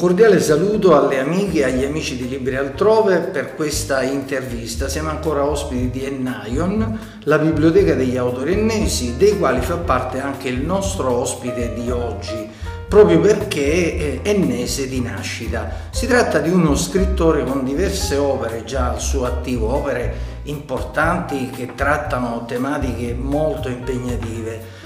cordiale saluto alle amiche e agli amici di Libri Altrove per questa intervista. Siamo ancora ospiti di Ennaion, la biblioteca degli autori ennesi, dei quali fa parte anche il nostro ospite di oggi, proprio perché è ennese di nascita. Si tratta di uno scrittore con diverse opere già al suo attivo, opere importanti che trattano tematiche molto impegnative.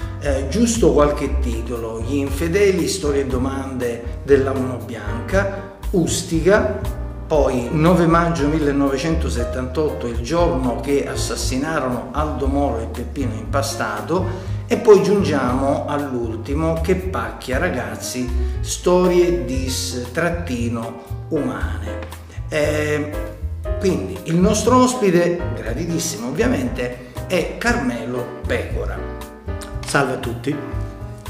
Giusto qualche titolo: Gli infedeli, storie e domande della Uno Bianca, Ustica, poi 9 maggio 1978, il giorno che assassinarono Aldo Moro e Peppino Impastato, e poi giungiamo all'ultimo, Che pacchia ragazzi, storie dis-umane. Quindi il nostro ospite, graditissimo ovviamente, è Carmelo Pecora. Salve a tutti.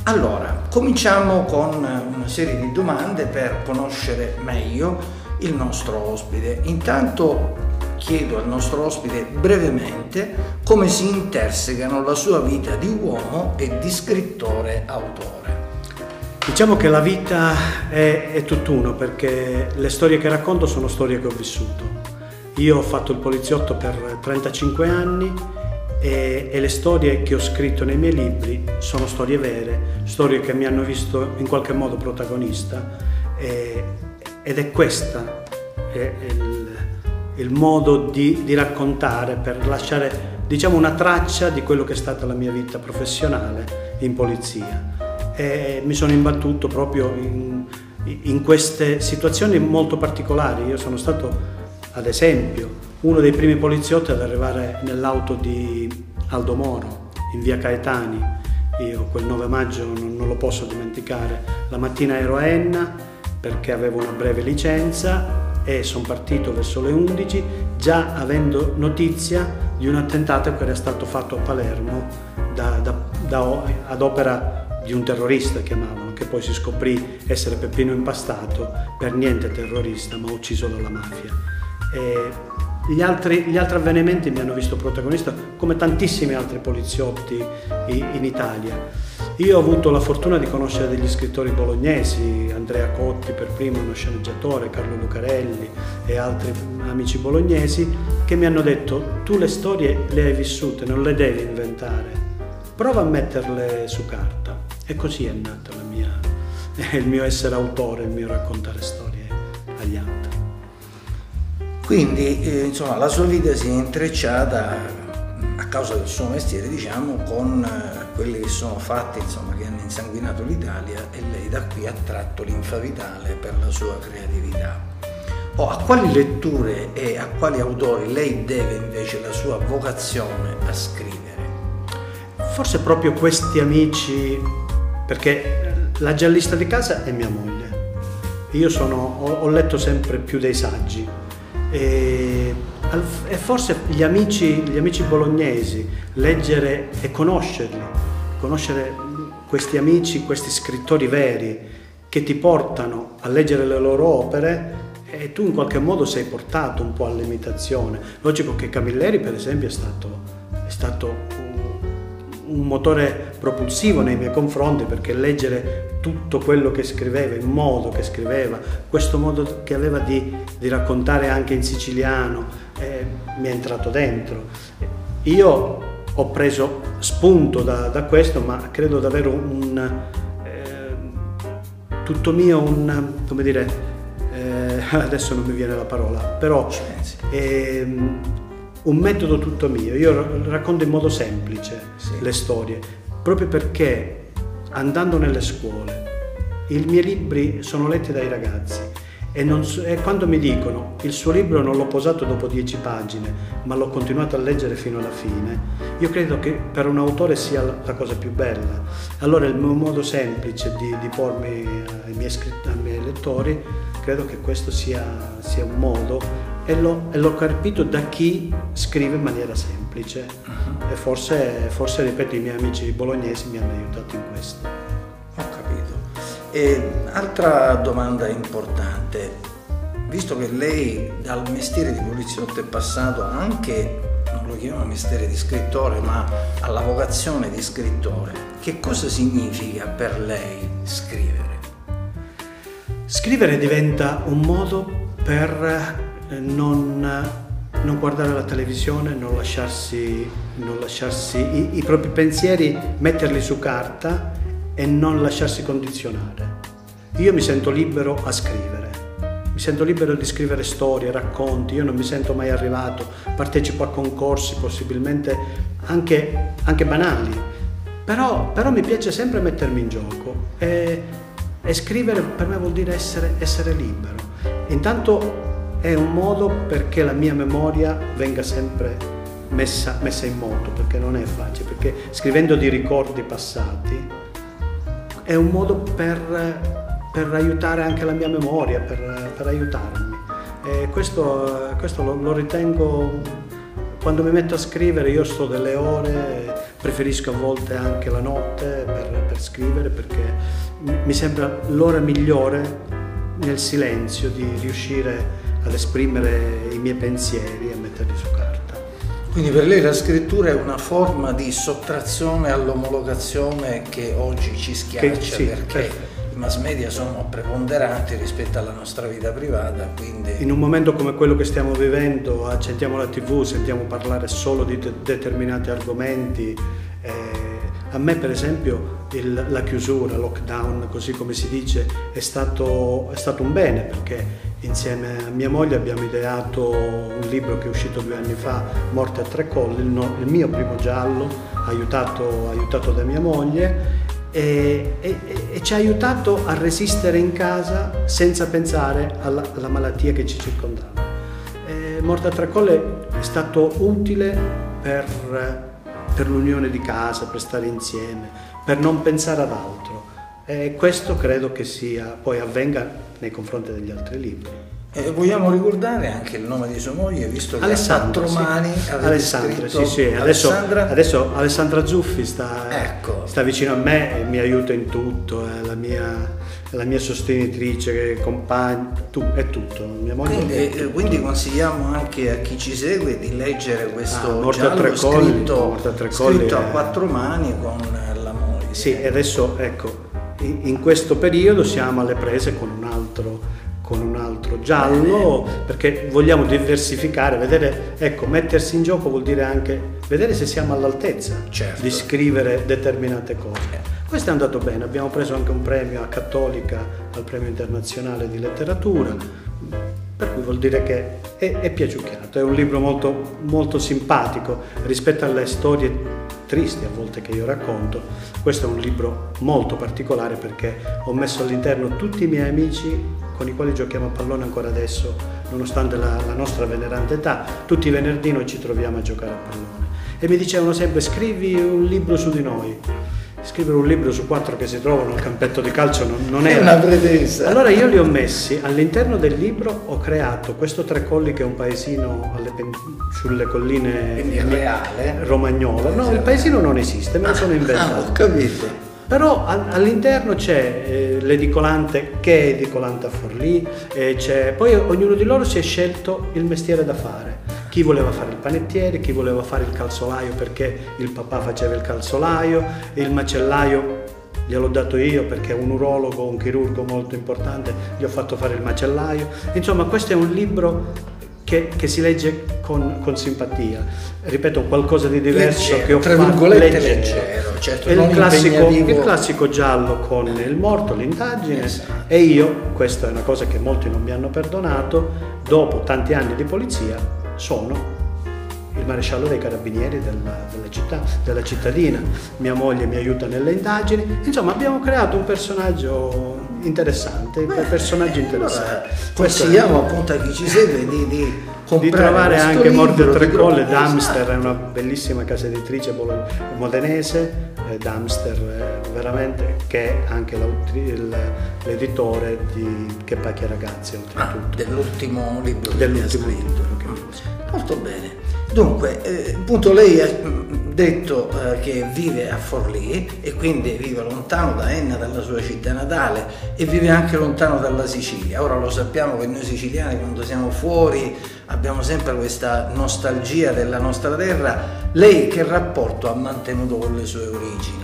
Allora, cominciamo con una serie di domande per conoscere meglio il nostro ospite. Intanto chiedo al nostro ospite brevemente come si intersecano la sua vita di uomo e di scrittore-autore. Diciamo che la vita è tutt'uno, perché le storie che racconto sono storie che ho vissuto. Io ho fatto il poliziotto per 35 anni e le storie che ho scritto nei miei libri sono storie vere, storie che mi hanno visto in qualche modo protagonista, ed è questo il modo di raccontare, per lasciare, diciamo, una traccia di quello che è stata la mia vita professionale in polizia. E mi sono imbattuto proprio in queste situazioni molto particolari. Io sono stato, ad esempio, uno dei primi poliziotti ad arrivare nell'auto di Aldo Moro in via Caetani. Io quel 9 maggio non lo posso dimenticare. La mattina ero a Enna perché avevo una breve licenza e sono partito verso le 11, già avendo notizia di un attentato che era stato fatto a Palermo ad opera di un terrorista, chiamavano, che poi si scoprì essere Peppino Impastato, per niente terrorista ma ucciso dalla mafia. Gli altri avvenimenti mi hanno visto protagonista, come tantissimi altri poliziotti in Italia. Io ho avuto la fortuna di conoscere degli scrittori bolognesi, Andrea Cotti per primo, uno sceneggiatore, Carlo Lucarelli e altri amici bolognesi, che mi hanno detto: tu le storie le hai vissute, non le devi inventare, prova a metterle su carta. E così è nato il mio essere autore, il mio raccontare storie agli altri. Quindi insomma, la sua vita si è intrecciata, a causa del suo mestiere, diciamo, con quelli che sono fatti, insomma, che hanno insanguinato l'Italia, e lei da qui ha tratto linfa vitale per la sua creatività. A quali letture e a quali autori lei deve invece la sua vocazione a scrivere? Forse proprio questi amici, perché la giallista di casa è mia moglie. Io ho letto sempre più dei saggi. E forse gli amici bolognesi, leggere e conoscere questi amici, questi scrittori veri che ti portano a leggere le loro opere, e tu in qualche modo sei portato un po' all'imitazione. Logico che Camilleri, per esempio, è stato un motore propulsivo nei miei confronti, perché leggere tutto quello che scriveva, il modo che scriveva, questo modo che aveva di raccontare anche in siciliano, mi è entrato dentro. Io ho preso spunto da questo, ma credo davvero tutto mio, come dire, adesso non mi viene la parola, però un metodo tutto mio. Io racconto in modo semplice, sì, le storie, proprio perché, andando nelle scuole, i miei libri sono letti dai ragazzi e quando mi dicono: il suo libro non l'ho posato dopo 10 pagine, ma l'ho continuato a leggere fino alla fine, io credo che per un autore sia la cosa più bella. Allora il mio modo semplice di pormi ai miei lettori, credo che questo sia un modo, e l'ho capito da chi scrive in maniera semplice. E forse, ripeto, i miei amici bolognesi mi hanno aiutato in questo. Ho capito. E altra domanda importante: visto che lei dal mestiere di poliziotto è passato anche, non lo chiamiamo mestiere di scrittore, ma alla vocazione di scrittore, che cosa significa per lei scrivere? Scrivere diventa un modo per non guardare la televisione, non lasciarsi i propri pensieri, metterli su carta e non lasciarsi condizionare. Io mi sento libero a scrivere, mi sento libero di scrivere storie, racconti, io non mi sento mai arrivato, partecipo a concorsi possibilmente anche banali, però mi piace sempre mettermi in gioco e scrivere per me vuol dire essere libero. Intanto è un modo perché la mia memoria venga sempre messa in moto, perché non è facile, perché scrivendo di ricordi passati è un modo per aiutare anche la mia memoria, per aiutarmi. E questo lo ritengo, quando mi metto a scrivere io sto delle ore, preferisco a volte anche la notte per scrivere, perché mi sembra l'ora migliore nel silenzio di riuscire ad esprimere i miei pensieri e metterli su carta. Quindi per lei la scrittura è una forma di sottrazione all'omologazione che oggi ci schiaccia, sì, perché i mass media sono preponderanti rispetto alla nostra vita privata, quindi... In un momento come quello che stiamo vivendo, accendiamo la TV, sentiamo parlare solo di determinati argomenti. A me per esempio la chiusura, lockdown, così come si dice, è stato un bene, perché insieme a mia moglie abbiamo ideato un libro che è uscito 2 anni fa, Morte a tre colli, il mio primo giallo, aiutato da mia moglie, e ci ha aiutato a resistere in casa senza pensare alla malattia che ci circondava. Morte a tre colli è stato utile per l'unione di casa, per stare insieme, per non pensare ad altro. E questo credo che avvenga nei confronti degli altri libri. E vogliamo ricordare anche il nome di sua moglie, visto che Alessandra, sì. Adesso Alessandra Zuffi sta vicino a me e mi aiuta in tutto, è la mia sostenitrice, compagna, è tutto. Mia moglie quindi consigliamo anche a chi ci segue di leggere questo giallo scritto a 4 mani con la moglie. Sì, e adesso ecco, in questo periodo siamo alle prese con un altro giallo. Bene. Perché vogliamo diversificare, vedere, ecco, mettersi in gioco vuol dire anche vedere se siamo all'altezza, certo, di scrivere determinate cose. Questo è andato bene, abbiamo preso anche un premio a Cattolica al Premio Internazionale di Letteratura, per cui vuol dire che è piaciucchiato, è un libro molto, molto simpatico rispetto alle storie tristi a volte che io racconto. Questo è un libro molto particolare perché ho messo all'interno tutti i miei amici con i quali giochiamo a pallone ancora adesso, nonostante la nostra veneranda età. Tutti i venerdì noi ci troviamo a giocare a pallone e mi dicevano sempre: scrivi un libro su di noi. Scrivere un libro su 4 che si trovano al campetto di calcio non era una pretesa. Allora io li ho messi all'interno del libro, ho creato questo Tre Colli, che è un paesino sulle colline romagnolo. No, il paesino non esiste, me lo sono inventato. Ho capito. Però all'interno c'è l'edicolante, che è edicolante a Forlì, poi ognuno di loro si è scelto il mestiere da fare. Chi voleva fare il panettiere, chi voleva fare il calzolaio perché il papà faceva il calzolaio, il macellaio gliel'ho dato io perché è un urologo, un chirurgo molto importante, gli ho fatto fare il macellaio. Insomma, questo è un libro che si legge con simpatia, ripeto, qualcosa di diverso, leggero, che ho fatto leggero, certo, il classico giallo con il morto, l'indagine, esatto. E io, questa è una cosa che molti non mi hanno perdonato, dopo tanti anni di polizia sono il maresciallo dei carabinieri della città, della cittadina. Mia moglie mi aiuta nelle indagini. Insomma, abbiamo creato un personaggio interessante. Allora, consigliamo appunto a chi ci segue di trovare anche Morte a tre colli. D'Amster è una bellissima casa editrice modenese. D'Amster veramente, che è anche l'editore di Che pacchi ragazzi, oltretutto, dell'ultimo libro che molto bene. Dunque, appunto lei ha detto che vive a Forlì e quindi vive lontano da Enna, dalla sua città natale, e vive anche lontano dalla Sicilia. Ora lo sappiamo che noi siciliani, quando siamo fuori, abbiamo sempre questa nostalgia della nostra terra. Lei che rapporto ha mantenuto con le sue origini?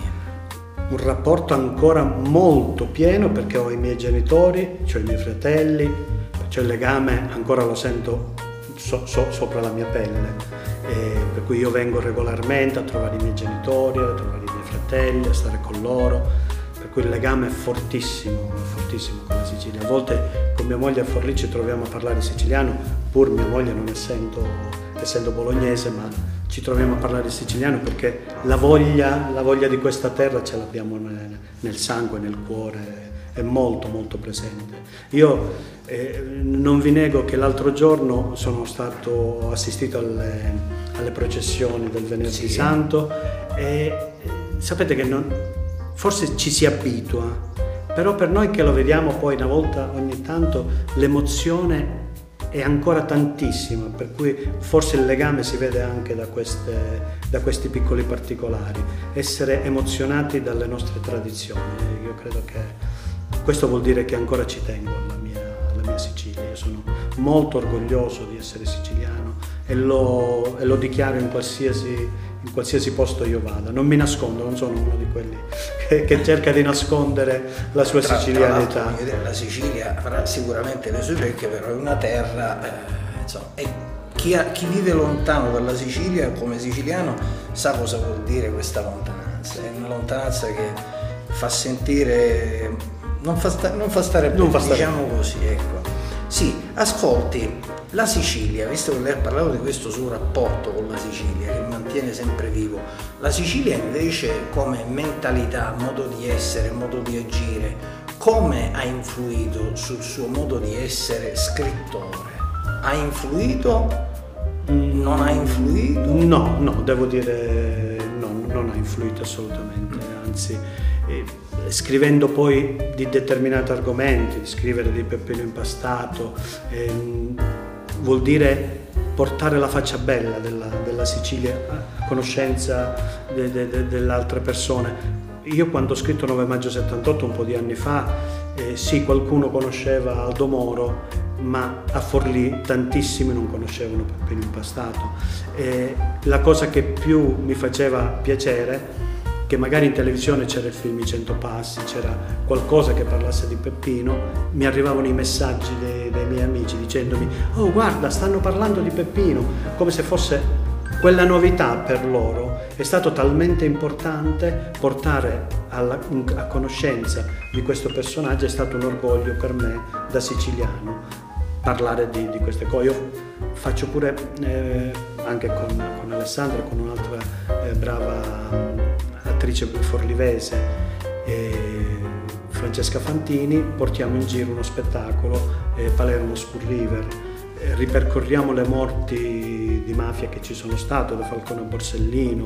un rapporto ancora molto pieno, perché ho i miei genitori, ho i miei fratelli, il legame ancora lo sento sopra la mia pelle, per cui io vengo regolarmente a trovare i miei genitori, a trovare i miei fratelli, a stare con loro, per cui il legame è fortissimo con la Sicilia. A volte con mia moglie a Forlì ci troviamo a parlare siciliano, pur mia moglie non essendo bolognese, ma ci troviamo a parlare siciliano perché la voglia di questa terra ce l'abbiamo nel sangue, nel cuore, è molto molto presente. Io non vi nego che l'altro giorno sono stato assistito alle processioni del Venerdì Santo e sapete che forse ci si abitua, però per noi che lo vediamo poi una volta ogni tanto l'emozione è ancora tantissima, per cui forse il legame si vede anche da questi piccoli particolari, essere emozionati dalle nostre tradizioni. Io credo che questo vuol dire che ancora ci tengo alla mia Sicilia. Io sono molto orgoglioso di essere siciliano e lo dichiaro in qualsiasi posto io vada, non mi nascondo, non sono uno di quelli che cerca di nascondere la sua sicilianità. La Sicilia avrà sicuramente le sue pecche, però è una terra, insomma, e chi vive lontano dalla Sicilia come siciliano sa cosa vuol dire questa lontananza, è una lontananza che fa sentire, non fa stare bene, diciamo così, ecco. Sì, ascolti, la Sicilia, visto che lei ha parlato di questo suo rapporto con la Sicilia, che mantiene sempre vivo, la Sicilia invece come mentalità, modo di essere, modo di agire, come ha influito sul suo modo di essere scrittore? Ha influito? Non ha influito? No, devo dire no, non ha influito assolutamente, anzi... Scrivendo poi di determinati argomenti, scrivere di Peppino Impastato, vuol dire portare la faccia bella della Sicilia a conoscenza delle altre persone. Io quando ho scritto 9 maggio 78, un po' di anni fa, sì, qualcuno conosceva Aldo Moro, ma a Forlì tantissimi non conoscevano Peppino Impastato. La cosa che più mi faceva piacere, che magari in televisione c'era il film I 100 passi, c'era qualcosa che parlasse di Peppino, mi arrivavano i messaggi dei miei amici dicendomi «Oh, guarda, stanno parlando di Peppino», come se fosse quella novità per loro. È stato talmente importante portare a conoscenza di questo personaggio, è stato un orgoglio per me da siciliano parlare di queste cose. Io faccio pure, anche con Alessandra, con un'altra brava attrice forlivese, Francesca Fantini, portiamo in giro uno spettacolo, Palermo Spoon River, ripercorriamo le morti di mafia che ci sono state, da Falcone a Borsellino,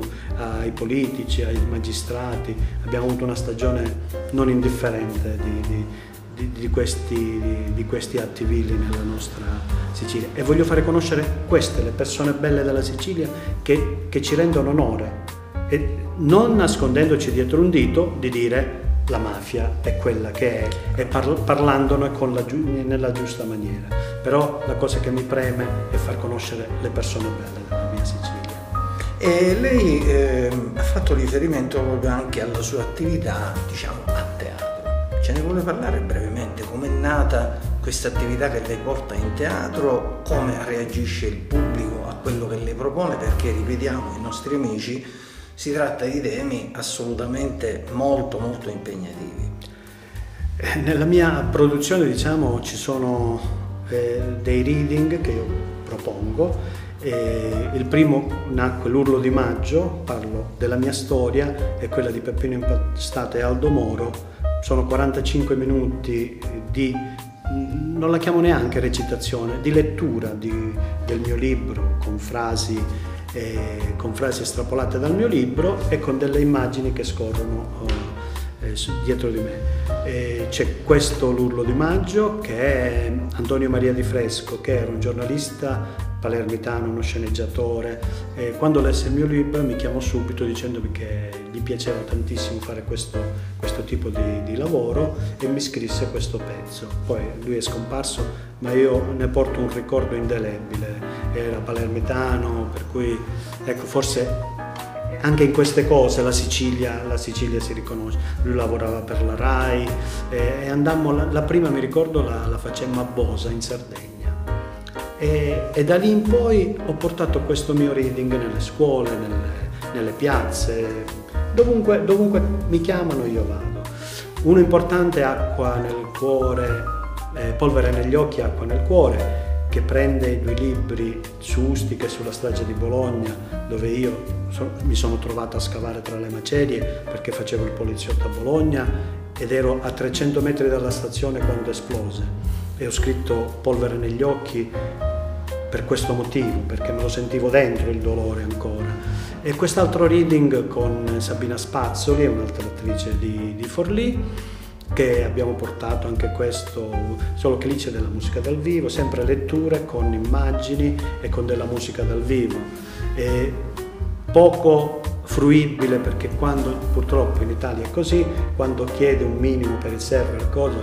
ai politici, ai magistrati. Abbiamo avuto una stagione non indifferente di questi atti vili nella nostra Sicilia, e voglio fare conoscere queste, le persone belle della Sicilia che ci rendono onore. E non nascondendoci dietro un dito di dire la mafia è quella che è, e parlandone nella giusta maniera. Però la cosa che mi preme è far conoscere le persone belle della mia Sicilia. E lei ha fatto riferimento proprio anche alla sua attività, diciamo, a teatro. Ce ne vuole parlare brevemente? Com'è nata questa attività che lei porta in teatro? Come reagisce il pubblico a quello che lei propone? Perché, ripetiamo, i nostri amici... si tratta di temi assolutamente molto molto impegnativi. Nella mia produzione, diciamo, ci sono dei reading che io propongo. Il primo nacque l'Urlo di Maggio, parlo della mia storia e quella di Peppino Impastato e Aldo Moro. Sono 45 minuti di... non la chiamo neanche recitazione, di lettura del mio libro, con frasi estrapolate dal mio libro e con delle immagini che scorrono dietro di me. C'è questo L'Urlo di Maggio, che è Antonio Maria Di Fresco, che era un giornalista palermitano, uno sceneggiatore. Quando lesse il mio libro mi chiamò subito dicendomi che gli piaceva tantissimo fare questo tipo di lavoro e mi scrisse questo pezzo. Poi lui è scomparso, ma io ne porto un ricordo indelebile. Era palermitano, per cui ecco, forse Anche in queste cose la Sicilia si riconosce. Lui lavorava per la RAI e andammo, la prima mi ricordo la facemmo a Bosa in Sardegna e da lì in poi ho portato questo mio reading nelle scuole, nelle piazze, dovunque mi chiamano io vado. Uno importante, Acqua nel cuore, Polvere negli occhi, Acqua nel cuore, che prende i due libri su Ustica e sulla strage di Bologna, dove io mi sono trovato a scavare tra le macerie perché facevo il poliziotto a Bologna ed ero a 300 metri dalla stazione quando esplose, e ho scritto Polvere negli occhi per questo motivo, perché me lo sentivo dentro il dolore ancora. E quest'altro reading con Sabina Spazzoli, un'altra attrice di Forlì, che abbiamo portato anche questo, solo che lì c'è della musica dal vivo, sempre letture con immagini e con della musica dal vivo. E poco fruibile, perché quando, purtroppo in Italia è così, quando chiede un minimo per il server, cosa,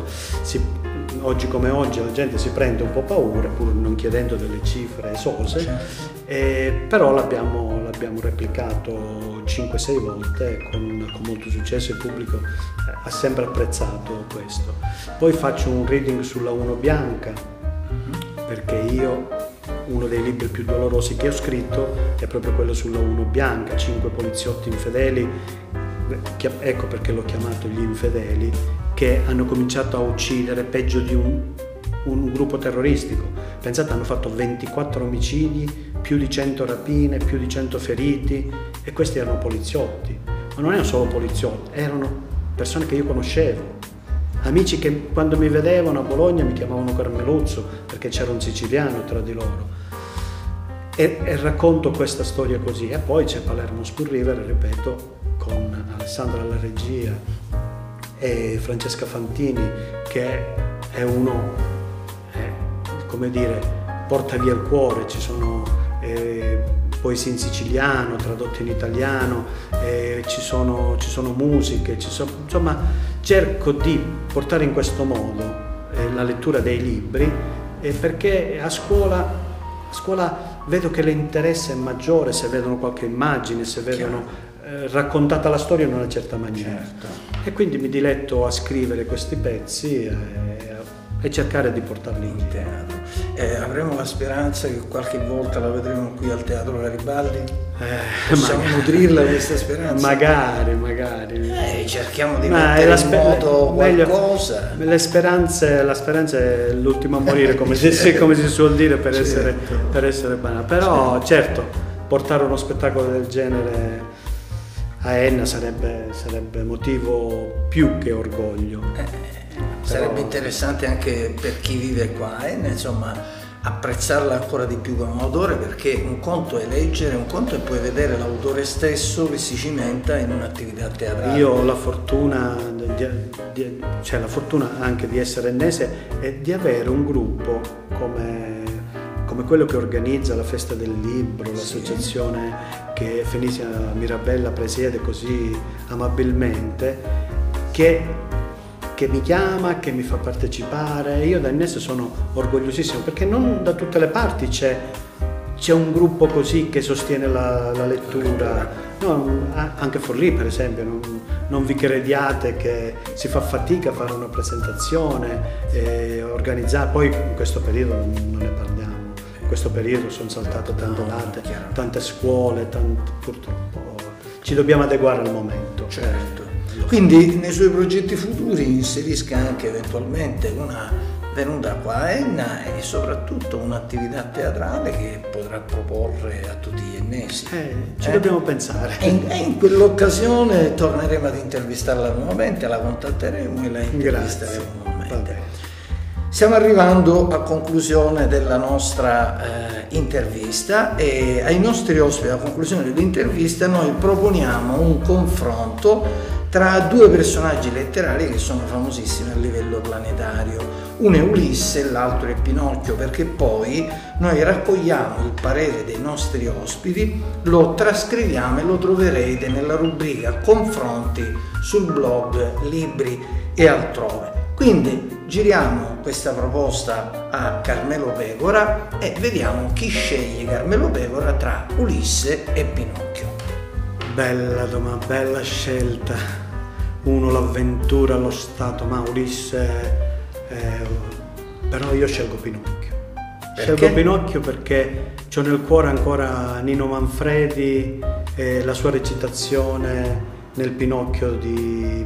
oggi come oggi la gente si prende un po' paura, pur non chiedendo delle cifre esose, certo. Però l'abbiamo replicato 5-6 volte con molto successo, il pubblico ha sempre apprezzato questo. Poi faccio un reading sulla Uno Bianca, perché uno dei libri più dolorosi che ho scritto è proprio quello sulla Uno Bianca, 5 poliziotti infedeli, ecco perché l'ho chiamato Gli Infedeli, che hanno cominciato a uccidere peggio di un gruppo terroristico. Pensate, hanno fatto 24 omicidi, più di 100 rapine, più di 100 feriti, e questi erano poliziotti. Ma non erano solo poliziotti, erano persone che io conoscevo, amici che quando mi vedevano a Bologna mi chiamavano Carmeluzzo perché c'era un siciliano tra di loro. E racconto questa storia così. E poi c'è Palermo Scorrivere, ripeto, con Alessandra alla regia e Francesca Fantini, che è uno, come dire, porta via il cuore. Ci sono poesie in siciliano tradotte in italiano, ci sono musiche, insomma cerco di portare in questo modo la lettura dei libri, perché a scuola vedo che l'interesse è maggiore se vedono qualche immagine, se vedono raccontata la storia in una certa maniera, certo. E quindi mi diletto a scrivere questi pezzi e cercare di portarli in teatro. Avremo la speranza che qualche volta la vedremo qui al Teatro Garibaldi? Possiamo nutrirla questa speranza? Magari. Cerchiamo di mettere in moto qualcosa. La speranza è l'ultima a morire, come si suol dire, per essere banale. Però certo, portare uno spettacolo del genere a Enna sarebbe motivo più che orgoglio. Sarebbe interessante anche per chi vive qua a Enna, insomma, apprezzarla ancora di più come autore, perché un conto è leggere, un conto è poi vedere l'autore stesso che si cimenta in un'attività teatrale. Io ho la fortuna, anche di essere ennese e di avere un gruppo come quello che organizza la Festa del Libro, l'associazione che Fenisia Mirabella presiede così amabilmente, che mi chiama, che mi fa partecipare. Io da ennese sono orgogliosissimo, perché non da tutte le parti c'è un gruppo così che sostiene la lettura. No, anche Forlì per esempio, non vi crediate che si fa fatica a fare una presentazione, organizzare. Poi in questo periodo non ne parliamo, in questo periodo sono saltate tante scuole, purtroppo ci dobbiamo adeguare al momento. Certo. Quindi nei suoi progetti futuri inserisca anche eventualmente una venuta qua a Enna e soprattutto un'attività teatrale che potrà proporre a tutti gli ennesi. Ci dobbiamo pensare. E in quell'occasione torneremo ad intervistarla nuovamente, la contatteremo e la intervisteremo nuovamente. Stiamo arrivando a conclusione della nostra intervista, e ai nostri ospiti a conclusione dell'intervista noi proponiamo un confronto tra due personaggi letterari che sono famosissimi a livello planetario. Uno è Ulisse e l'altro è Pinocchio, perché poi noi raccogliamo il parere dei nostri ospiti, lo trascriviamo e lo troverete nella rubrica Confronti sul blog Libri e Altrove. Quindi giriamo questa proposta a Carmelo Pecora e vediamo chi sceglie Carmelo Pecora tra Ulisse e Pinocchio. Bella Toma, bella scelta. Uno l'avventura allo Stato, ma Ulisse... però io scelgo Pinocchio. Perché? Scelgo Pinocchio perché c'ho nel cuore ancora Nino Manfredi e la sua recitazione nel Pinocchio di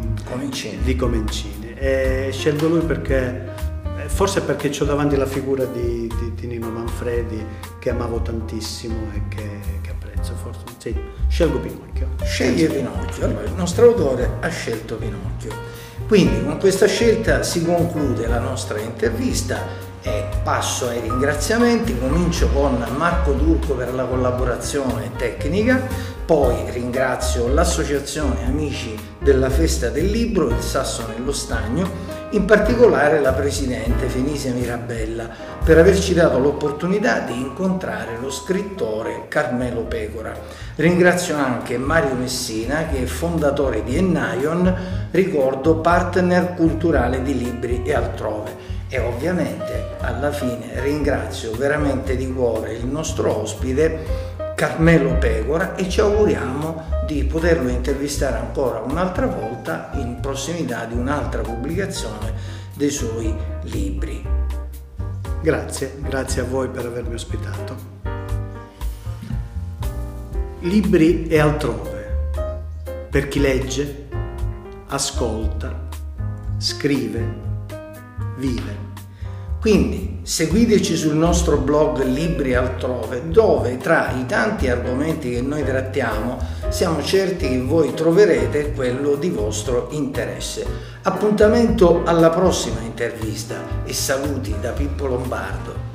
Comencini. E scelgo lui perché, forse perché c'ho davanti la figura di Nino Manfredi che amavo tantissimo e che apprezzo, forse. Sì, scelgo Pinocchio. Sceglie Pinocchio. Allora, il nostro autore ha scelto Pinocchio. Quindi con questa scelta si conclude la nostra intervista e passo ai ringraziamenti. Comincio con Marco Turco per la collaborazione tecnica. Poi ringrazio l'associazione Amici della Festa del Libro, il Sasso nello Stagno, in particolare la presidente Fenisia Mirabella per averci dato l'opportunità di incontrare lo scrittore Carmelo Pecora. Ringrazio anche Mario Messina, che è fondatore di Ennaion, ricordo partner culturale di Libri e Altrove. E ovviamente alla fine ringrazio veramente di cuore il nostro ospite Carmelo Pecora e ci auguriamo di poterlo intervistare ancora un'altra volta in prossimità di un'altra pubblicazione dei suoi libri. Grazie, grazie a voi per avermi ospitato. Libri e Altrove, per chi legge, ascolta, scrive, vive. Quindi seguiteci sul nostro blog Libri Altrove, dove tra i tanti argomenti che noi trattiamo siamo certi che voi troverete quello di vostro interesse. Appuntamento alla prossima intervista e saluti da Pippo Lombardo.